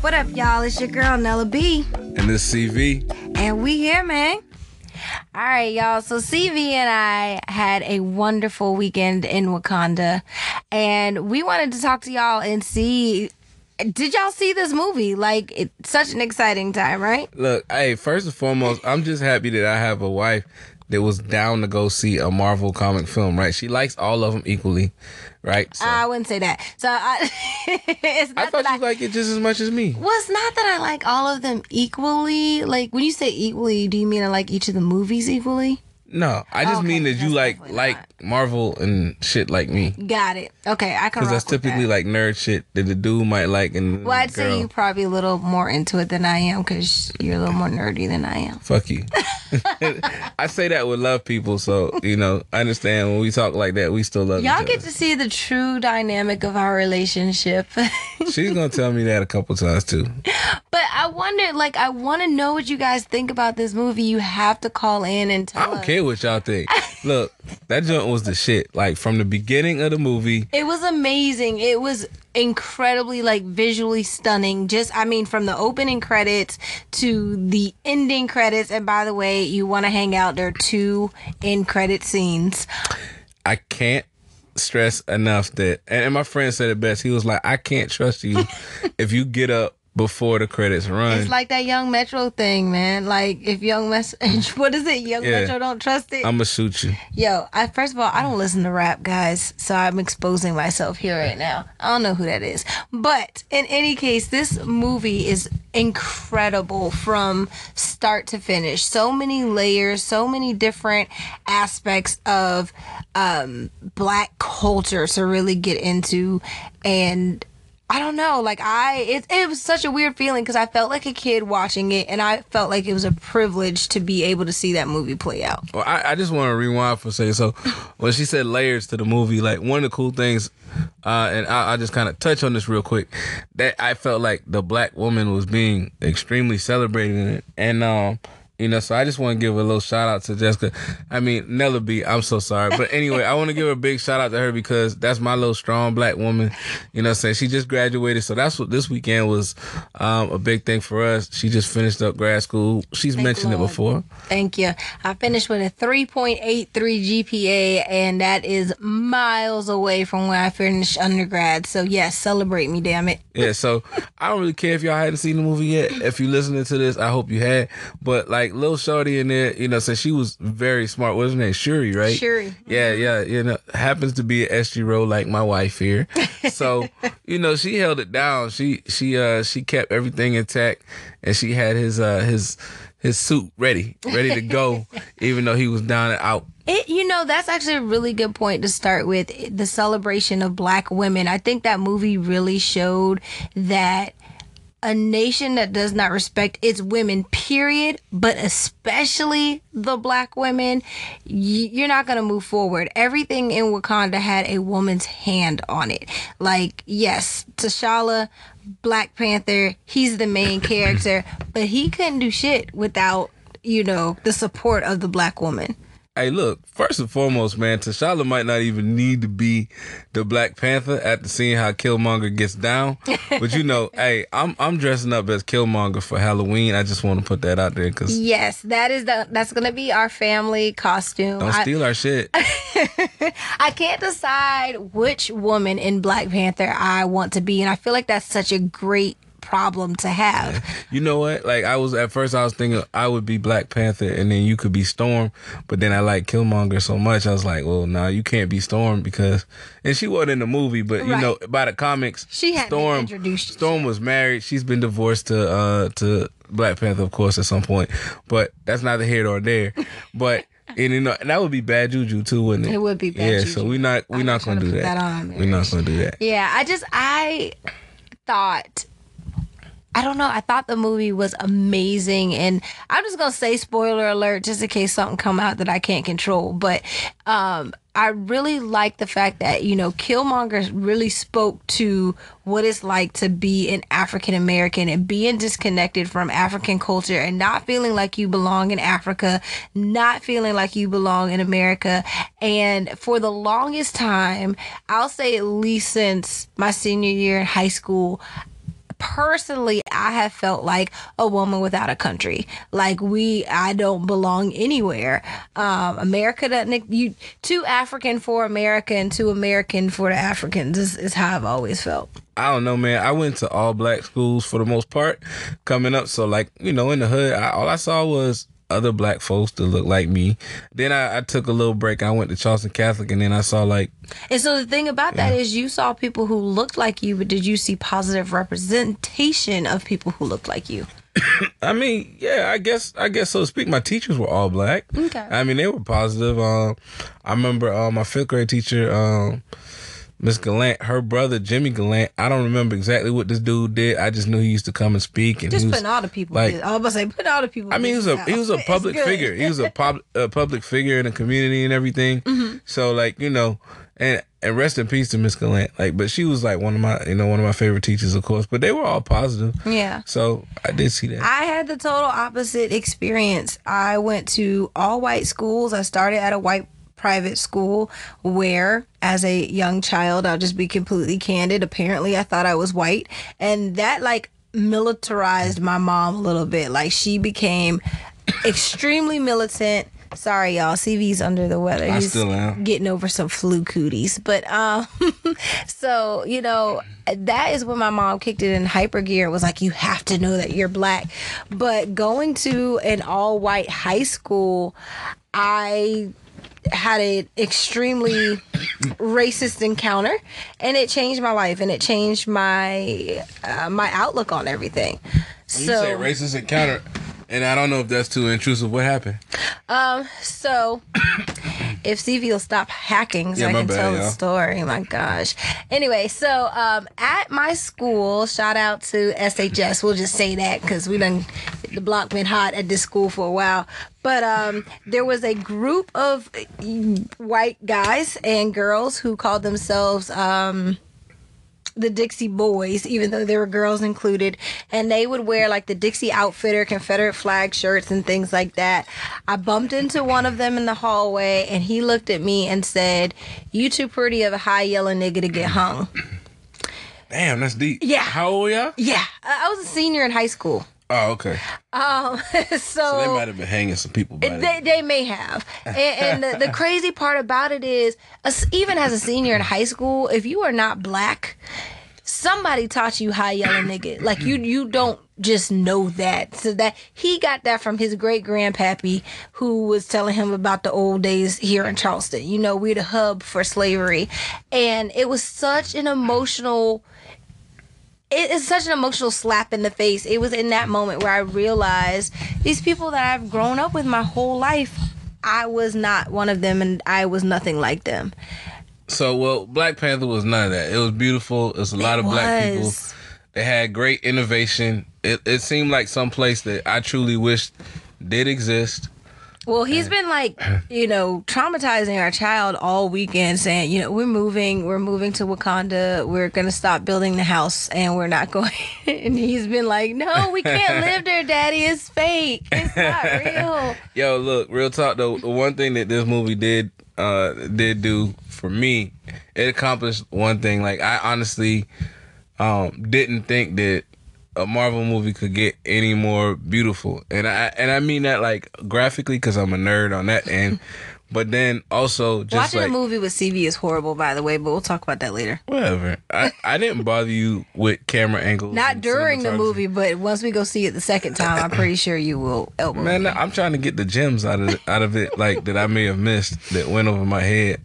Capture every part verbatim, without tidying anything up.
What up, y'all? It's your girl, Nella B. And this C V. And we here, man. All right, y'all. So C V and I had a wonderful weekend in Wakanda. And we wanted to talk to y'all and see... Did y'all see this movie? Like, it's such an exciting time, right? Look, hey, first and foremost, I'm just happy that I have a wife that was down to go see a Marvel comic film, right? She likes all of them equally, right? So, I wouldn't say that. So I, it's not I thought that you I, like it just as much as me. Well, it's not that I like all of them equally. Like, when you say equally, do you mean I like each of the movies equally? No, I just okay, mean that you like like not. Marvel and shit like me. Got it. Okay, I can rock with that. Because that's typically like nerd shit that the dude might like. And well, I'd girl. say you're probably a little more into it than I am because you're a little more nerdy than I am. Fuck you. I say that with love, people. So, you know, I understand when we talk like that, we still love y'all. Each get other. To see the true dynamic of our relationship. She's going to tell me that a couple times, too. But I wonder, like, I want to know what you guys think about this movie. You have to call in and tell us. I don't us. care what y'all think. Look, that joint was the shit. Like, from the beginning of the movie. It was amazing. It was incredibly, like, visually stunning. Just, I mean, from the opening credits to the ending credits. And by the way, you want to hang out. There are two end credit scenes. I can't stress enough that, and my friend said it best. He was like, I can't trust you if you get up before the credits run. It's like that Young Metro thing, man. Like, if Young Metro... What is it? Young yeah. Metro don't trust it? I'm going to shoot you. Yo, I, first of all, I don't listen to rap, guys, so I'm exposing myself here right now. I don't know who that is. But, in any case, this movie is incredible from start to finish. So many layers, so many different aspects of um, Black culture to really get into, and... I don't know, like I, it, it was such a weird feeling because I felt like a kid watching it, and I felt like it was a privilege to be able to see that movie play out. Well, I, I just want to rewind for a second. So when she said layers to the movie, like one of the cool things, uh, and I, I just kind of touch on this real quick, that I felt like the Black woman was being extremely celebrated in it. And, um, you know, so I just want to give a little shout out to Jessica. I mean, Nella B, I'm so sorry. But anyway, I want to give a big shout out to her because that's my little strong Black woman. You know what I'm saying? She just graduated. So that's what this weekend was um, a big thing for us. She just finished up grad school. She's Thank mentioned Lord. it before. Thank you. I finished with a three point eight three G P A, and that is miles away from where I finished undergrad. So, yes, yeah, celebrate me, damn it. Yeah, so I don't really care if y'all hadn't seen the movie yet. If you're listening to this, I hope you had. But, like, Lil Shorty in there, you know, so she was very smart. What's her name? Shuri, right? Shuri. Yeah, yeah. You know, happens to be an S G role like my wife here. So, you know, she held it down. She she uh she kept everything intact, and she had his uh his his suit ready, ready to go, even though he was down and out. It, you know, that's actually a really good point to start with, the celebration of Black women. I think that movie really showed that a nation that does not respect its women, period, but especially the Black women, you're not going to move forward. Everything in Wakanda had a woman's hand on it. Like, yes, T'Challa, Black Panther, he's the main character, but he couldn't do shit without, you know, the support of the Black woman. Hey, look, first and foremost, man, T'Challa might not even need to be the Black Panther after seeing how Killmonger gets down. But, you know, hey, I'm I'm dressing up as Killmonger for Halloween. I just want to put that out there. Cause yes, that is the, that's going to be our family costume. Don't steal I, our shit. I can't decide which woman in Black Panther I want to be. And I feel like that's such a great problem to have. You know what? Like, I was at first, I was thinking I would be Black Panther, and then you could be Storm. But then I like Killmonger so much, I was like, well, no, nah, you can't be Storm because. And she wasn't in the movie, but you right. know, by the comics, she had Storm. Introduced Storm was married. She's been divorced to uh to Black Panther, of course, at some point. But that's neither here nor there. But. And you know, that would be bad juju too, wouldn't it? It would be bad yeah, juju. Yeah, so we're not we're I'm not gonna do that. that we're not gonna do that. Yeah, I just I thought. I don't know. I thought the movie was amazing, and I'm just gonna say spoiler alert just in case something come out that I can't control. But um, I really like the fact that, you know, Killmonger really spoke to what it's like to be an African American and being disconnected from African culture and not feeling like you belong in Africa, not feeling like you belong in America. And for the longest time, I'll say at least since my senior year in high school, personally, I have felt like a woman without a country. Like we, I don't belong anywhere. Um, America doesn't, you too African for America and too American for the Africans is, is how I've always felt. I don't know, man. I went to all black schools for the most part coming up. So like, you know, in the hood, I, all I saw was other black folks that look like me. Then I, I took a little break. I went to Charleston Catholic, and then I saw like... And so the thing about that yeah. is you saw people who looked like you, but did you see positive representation of people who looked like you? I mean, yeah, I guess, I guess so to speak. My teachers were all black. Okay. I mean, they were positive. Um, I remember uh, my fifth grade teacher... Um, Miz Gallant, her brother, Jimmy Gallant, I don't remember exactly what this dude did. I just knew he used to come and speak. And just he was, putting all the people like, I was about to say, putting all the people I mean, he was, a, he was a public figure. He was a, pub, a public figure in the community and everything. Mm-hmm. So, like, you know, and, and rest in peace to Miz Gallant. Like, but she was, like, one of my, you know, one of my favorite teachers, of course. But they were all positive. Yeah. So, I did see that. I had the total opposite experience. I went to all-white schools. I started at a white private school where as a young child, I'll just be completely candid, apparently I thought I was white, and that like militarized my mom a little bit. Like she became extremely militant. Sorry, y'all. C V's under the weather. I He's still am. Getting over some flu cooties. But, um, so, you know, that is when my mom kicked it in hyper gear. It was like, you have to know that you're black. But going to an all-white high school, I... had an extremely racist encounter, and it changed my life, and it changed my uh, my outlook on everything. When so you say racist encounter, and I don't know if that's too intrusive. What happened? Um, so if C V will stop hacking, so yeah, I can bad, tell y'all. the story. My gosh. Anyway, so um, at my school, shout out to S H S. We'll just say that because we done the block been hot at this school for a while. But um, there was a group of white guys and girls who called themselves um, the Dixie Boys, even though there were girls included. And they would wear like the Dixie Outfitter, Confederate flag shirts and things like that. I bumped into one of them in the hallway, and he looked at me and said, "You too pretty of a high yellow nigga to get hung." Damn, that's deep. Yeah. How old were y'all? Yeah. I was a senior in high school. Oh, okay. Um, so, so they might have been hanging some people by They, then. they may have. And, and the, the crazy part about it is, even as a senior in high school, if you are not black, somebody taught you high yellow nigga. Like, you, you don't just know that. So that he got that from his great-grandpappy, who was telling him about the old days here in Charleston. You know, we're the hub for slavery. And it was such an emotional... It is such an emotional slap in the face. It was in that moment where I realized these people that I've grown up with my whole life, I was not one of them, and I was nothing like them. So, well, Black Panther was none of that. It was beautiful. It was a lot it of was. black people. They had great innovation. It, it seemed like some place that I truly wished did exist. Well, he's been like, you know, traumatizing our child all weekend saying, you know, we're moving, we're moving to Wakanda, we're going to stop building the house, and we're not going. And he's been like, no, we can't live there, Daddy, it's fake, it's not real. Yo, look, real talk, though, the one thing that this movie did, uh, did do for me, it accomplished one thing. Like, I honestly um, didn't think that a Marvel movie could get any more beautiful, and I and I mean that like graphically because I'm a nerd on that end, but then also just watching like, a movie with C V is horrible, by the way. But we'll talk about that later. Whatever. I, I didn't bother you with camera angles. Not during the movie, but once we go see it the second time, I'm pretty sure you will. Elbow Man, me. I'm trying to get the gems out of out of it, like that I may have missed that went over my head.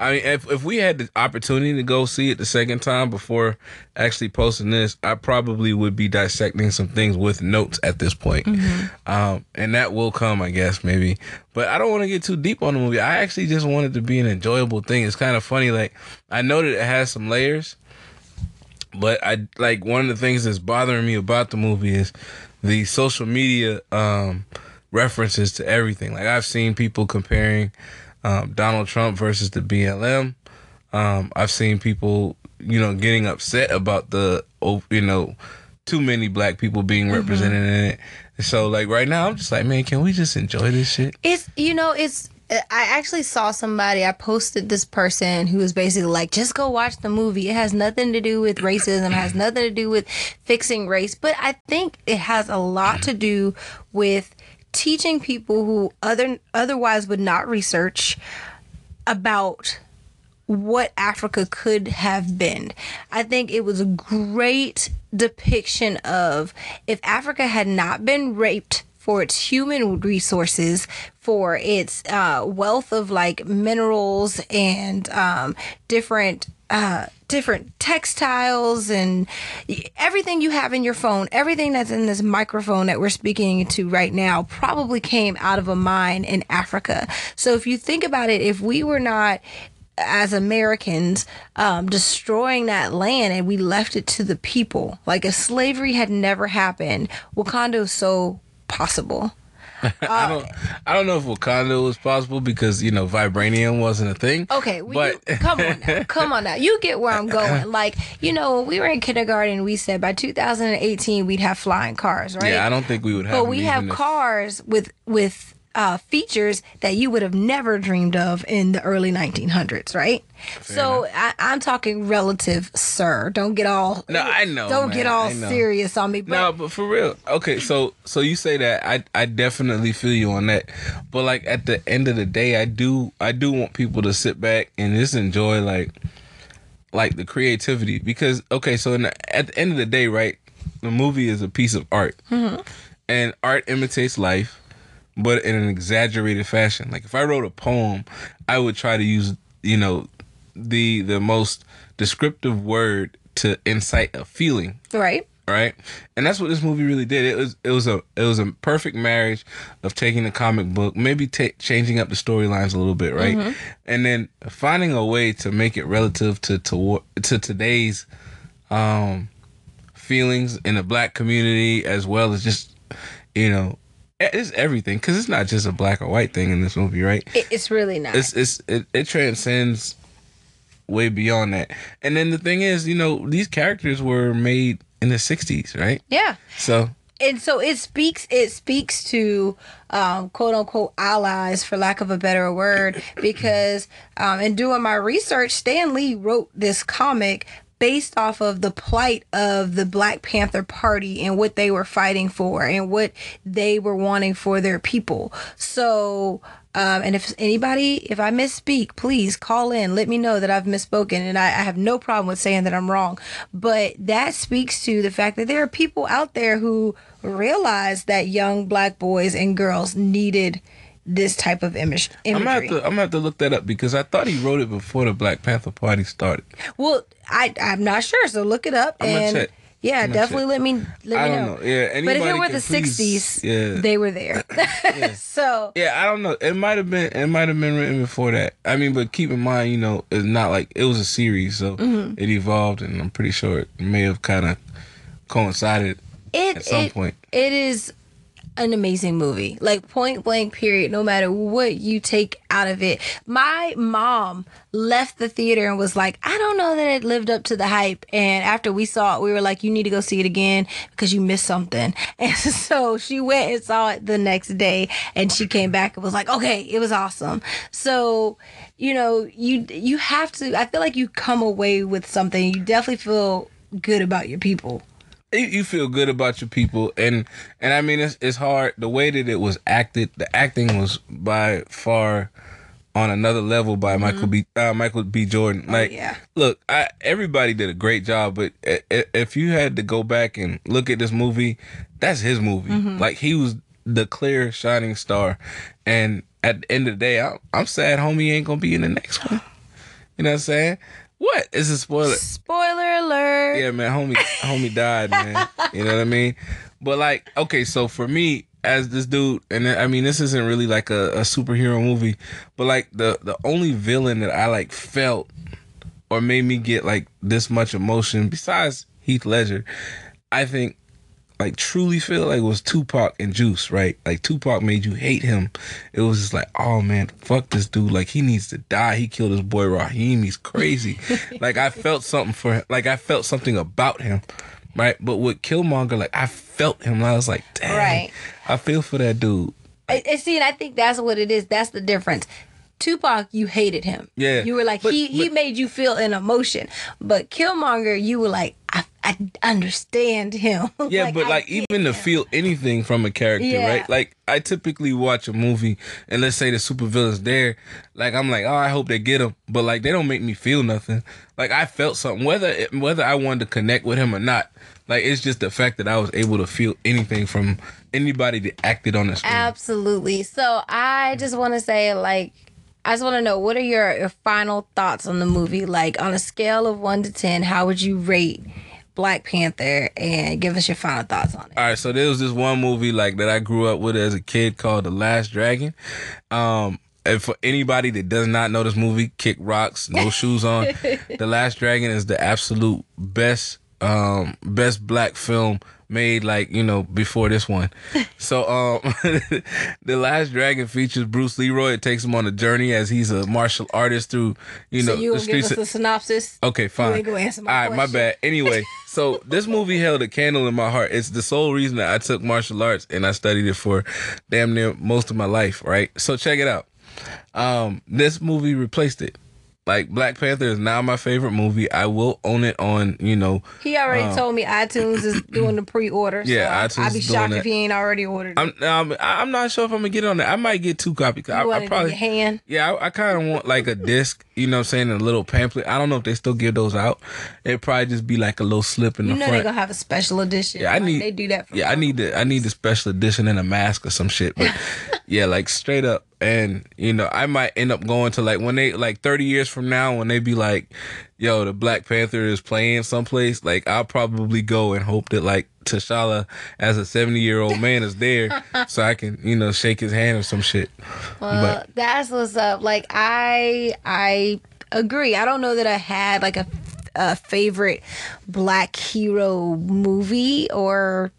I mean, if if we had the opportunity to go see it the second time before actually posting this, I probably would be dissecting some things with notes at this point. Mm-hmm. Um, and that will come, I guess, maybe. But I don't want to get too deep on the movie. I actually just want it to be an enjoyable thing. It's kind of funny. Like, I know that it has some layers, but I like one of the things that's bothering me about the movie is the social media um, references to everything. Like, I've seen people comparing... Um, Donald Trump versus the B L M. Um, I've seen people, you know, getting upset about the, you know, too many black people being represented mm-hmm. in it. So, like, right now, I'm just like, man, can we just enjoy this shit? It's, you know, it's I actually saw somebody, I posted this person who was basically like, just go watch the movie. It has nothing to do with racism. It has nothing to do with fixing race. But I think it has a lot to do with teaching people who other otherwise would not research about what Africa could have been. I think it was a great depiction of if Africa had not been raped for its human resources, for its uh, wealth of like minerals and um, different uh, different textiles and everything you have in your phone, everything that's in this microphone that we're speaking to right now probably came out of a mine in Africa. So if you think about it, if we were not as Americans um, destroying that land and we left it to the people, like if slavery had never happened, Wakanda was so possible. Uh, I don't. I don't know if Wakanda was possible because you know vibranium wasn't a thing. Okay, well, but you, come on, now, come on now. You get where I'm going. Like you know, when we were in kindergarten, we said by two thousand eighteen we'd have flying cars, right? Yeah, I don't think we would have. But we have if... cars with with uh, features that you would have never dreamed of in the early nineteen hundreds, right? Fair so I, I'm talking relative, sir. Don't get all no. I know. Don't man, get all serious on me. But no, but for real. Okay, so so you say that I I definitely feel you on that. But like at the end of the day, I do I do want people to sit back and just enjoy like like the creativity because okay, so in the, at the end of the day, right? The movie is a piece of art, mm-hmm. and art imitates life, but in an exaggerated fashion. Like if I wrote a poem, I would try to use you know. the the most descriptive word to incite a feeling. Right. Right. And that's what this movie really did. It was it was a it was a perfect marriage of taking the comic book, maybe t- changing up the storylines a little bit, right? Mm-hmm. And then finding a way to make it relative to to, to today's um, feelings in the black community as well as just, you know, it's everything because it's not just a black or white thing in this movie, right? It, it's really not. It's it's it, it transcends way beyond that. And then the thing is, you know, these characters were made in the sixties, right? Yeah. So and so it speaks it speaks to um, quote unquote allies, for lack of a better word, because um, in doing my research, Stan Lee wrote this comic based off of the plight of the Black Panther Party and what they were fighting for and what they were wanting for their people. So Um, and if anybody, if I misspeak, please call in. Let me know that I've misspoken, and I, I have no problem with saying that I'm wrong. But that speaks to the fact that there are people out there who realize that young black boys and girls needed this type of image. I'm gonna have to, I'm gonna have to look that up because I thought he wrote it before the Black Panther Party started. Well, I, I'm not sure, so look it up. I'm and gonna check. Yeah, I'm definitely let me let I me know. know. Yeah, but if it were the sixties, yeah. they were there. yeah. So yeah, I don't know. It might have been it might have been written before that. I mean, but keep in mind, you know, it's not like it was a series, so mm-hmm. it evolved, and I'm pretty sure it may have kind of coincided it, at some it, point. It is an amazing movie, like point blank period. No matter what you take out of it, my mom left the theater and was like, I don't know that it lived up to the hype. And after we saw it, we were like, you need to go see it again because you missed something. And so she went and saw it the next day, and she came back and was like, okay, it was awesome. So you know, you you have to, I feel like you come away with something. You definitely feel good about your people. You feel good about your people, and and I mean it's it's hard. The way that it was acted, the acting was by far on another level by mm-hmm. Michael B. Uh, Michael B. Jordan. Like, oh, yeah. look, I, everybody did a great job, but if you had to go back and look at this movie, that's his movie. Mm-hmm. Like he was the clear shining star, and at the end of the day, I'm, I'm sad, homie ain't gonna be in the next one. You know what I'm saying? What? It's a spoiler. Spoiler alert. Yeah, man, homie, homie died, man. You know what I mean? But like, okay, so for me, as this dude, and I mean, this isn't really like a, a superhero movie, but like the the only villain that I like felt or made me get like this much emotion, besides Heath Ledger, I think like truly feel like it was Tupac and Juice, right? Like Tupac made you hate him. It was just like, oh man, fuck this dude. Like he needs to die. He killed his boy Raheem. He's crazy. Like I felt something for him. Like I felt something about him, right? But with Killmonger, like I felt him. I was like, dang, right. I feel for that dude. And, and see, and I think that's what it is. That's the difference. Tupac, you hated him. Yeah. You were like, but, he, but, he made you feel an emotion. But Killmonger, you were like, I, I understand him. Yeah, like, but I like even him. to feel anything from a character, yeah. right? Like, I typically watch a movie and let's say the supervillain's there. Like, I'm like, oh, I hope they get him. But like, they don't make me feel nothing. Like, I felt something, whether it, whether I wanted to connect with him or not. Like, it's just the fact that I was able to feel anything from anybody that acted on the screen. Absolutely. So I just want to say, like, I just want to know, what are your, your final thoughts on the movie? Like, on a scale of one to ten, how would you rate Black Panther? And give us your final thoughts on it. All right, so there was this one movie, like, that I grew up with as a kid called The Last Dragon. Um, and for anybody that does not know this movie, kick rocks, no shoes on. The Last Dragon is the absolute best, um, best black film made, like, you know, before this one. So um The Last Dragon features Bruce Leroy. It takes him on a journey as he's a martial artist through, you know, so you the streets. Give us a synopsis. Okay, fine. You go answer my All right, question. My bad. Anyway, so this movie held a candle in my heart. It's the sole reason that I took martial arts and I studied it for damn near most of my life, right? So check it out. Um this movie replaced it. Like, Black Panther is now my favorite movie. I will own it on, you know. He already um, told me iTunes is doing the pre-order. Yeah, so iTunes I'd be shocked that. if he ain't already ordered it. I'm, I'm, I'm not sure if I'm going to get it on that. I might get two copies. You I, want I probably, it in your hand? Yeah, I, I kind of want, like, a disc, you know what I'm saying, a little pamphlet. I don't know if they still give those out. It'd probably just be, like, a little slip in you the front. You know they're going to have a special edition. Yeah, I need, like, they do that for yeah, I need the I need the special edition and a mask or some shit. But, yeah, like, straight up. And, you know, I might end up going to, like, when they, like, thirty years from now, when they be like, yo, the Black Panther is playing someplace, like, I'll probably go and hope that, like, T'Challa as a seventy-year-old man is there so I can, you know, shake his hand or some shit. Well, but that's what's up. Like, I I agree. I don't know that I had, like, a, a favorite black hero movie or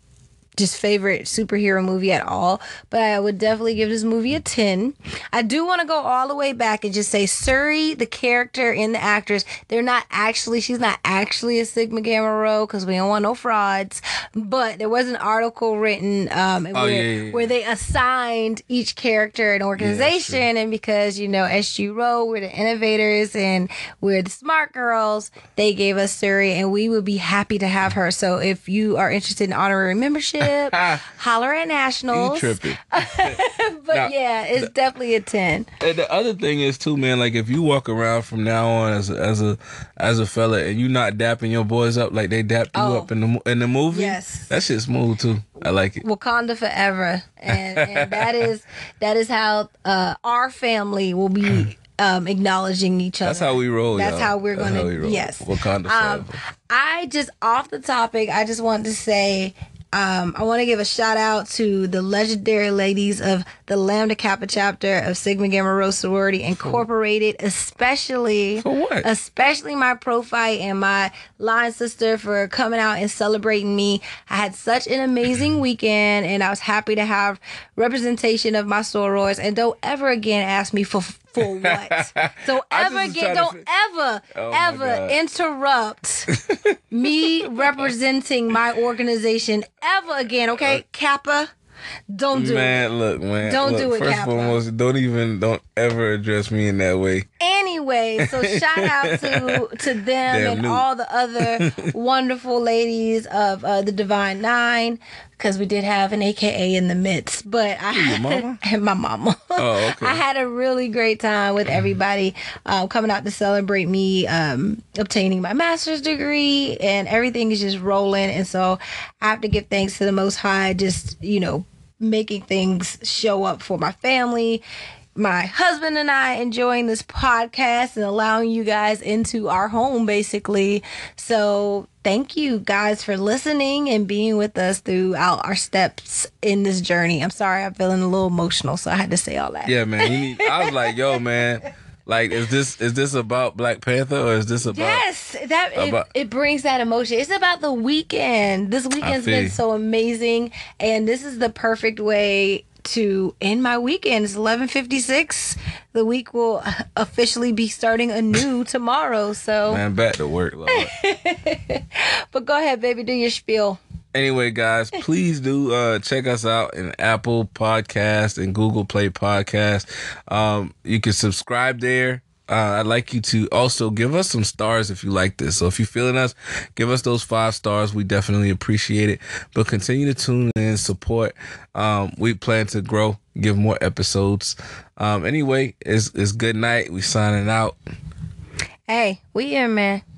just favorite superhero movie at all, but I would definitely give this movie a ten. I do want to go all the way back and just say Shuri, the character and the actress, they're not actually, she's not actually a Sigma Gamma Rho because we don't want no frauds, but there was an article written um, oh, where, yeah, yeah, yeah. where they assigned each character an organization, yeah, and because, you know, S G Rho, we're the innovators and we're the smart girls, they gave us Shuri and we would be happy to have her. So if you are interested in honorary membership, holler at Nationals. You tripping. But now, yeah, it's the, definitely a ten. And the other thing is too, man, like if you walk around from now on as a, as a as a fella and you not dapping your boys up like they dapped oh. you up in the in the movie, yes, that shit's smooth too. I like it. Wakanda forever, and, and that is that is how uh, our family will be um, acknowledging each other. That's how we roll. That's y'all. how we're That's gonna. How we roll. Yes, Wakanda forever. Um, I just off the topic. I just wanted to say. Um, I want to give a shout out to the legendary ladies of the Lambda Kappa chapter of Sigma Gamma Rho Sorority Incorporated, especially, for what? especially my profite and my line sister for coming out and celebrating me. I had such an amazing weekend, and I was happy to have representation of my sorors. And don't ever again ask me for for what. Don't ever again. Don't to... ever oh ever interrupt me representing my organization ever again. Okay, Kappa. Don't do man, it. Man, look, man. Don't look, do it, Kappa. First and foremost, don't even, don't ever address me in that way. Anyway, so shout out to, to them Damn and loop. all the other wonderful ladies of uh, the Divine Nine, because we did have an A K A in the midst. But I had, your mama? and my mama. Oh, okay. I had a really great time with everybody uh, coming out to celebrate me um, obtaining my master's degree, and everything is just rolling. And so I have to give thanks to the Most High, just, you know, making things show up for my family, my husband and I enjoying this podcast and allowing you guys into our home, basically. So thank you guys for listening and being with us throughout our steps in this journey. I'm sorry, I'm feeling a little emotional, so I had to say all that. Yeah, man. You need, I was like, yo, man. Like, is this is this about Black Panther or is this about... Yes, that about, it, it brings that emotion. It's about the weekend. This weekend's been so amazing, and this is the perfect way to end my weekend. It's eleven fifty-six. The week will officially be starting anew tomorrow, so... Man, back to work, Lord. But go ahead, baby, do your spiel. Anyway, guys, please do uh, check us out in Apple Podcast and Google Play Podcast. Um, you can subscribe there. Uh, I'd like you to also give us some stars if you like this. So if you're feeling us, give us those five stars. We definitely appreciate it. But continue to tune in, support. Um, we plan to grow, give more episodes. Um, anyway, it's, it's good night. We signing out. Hey, we here, man.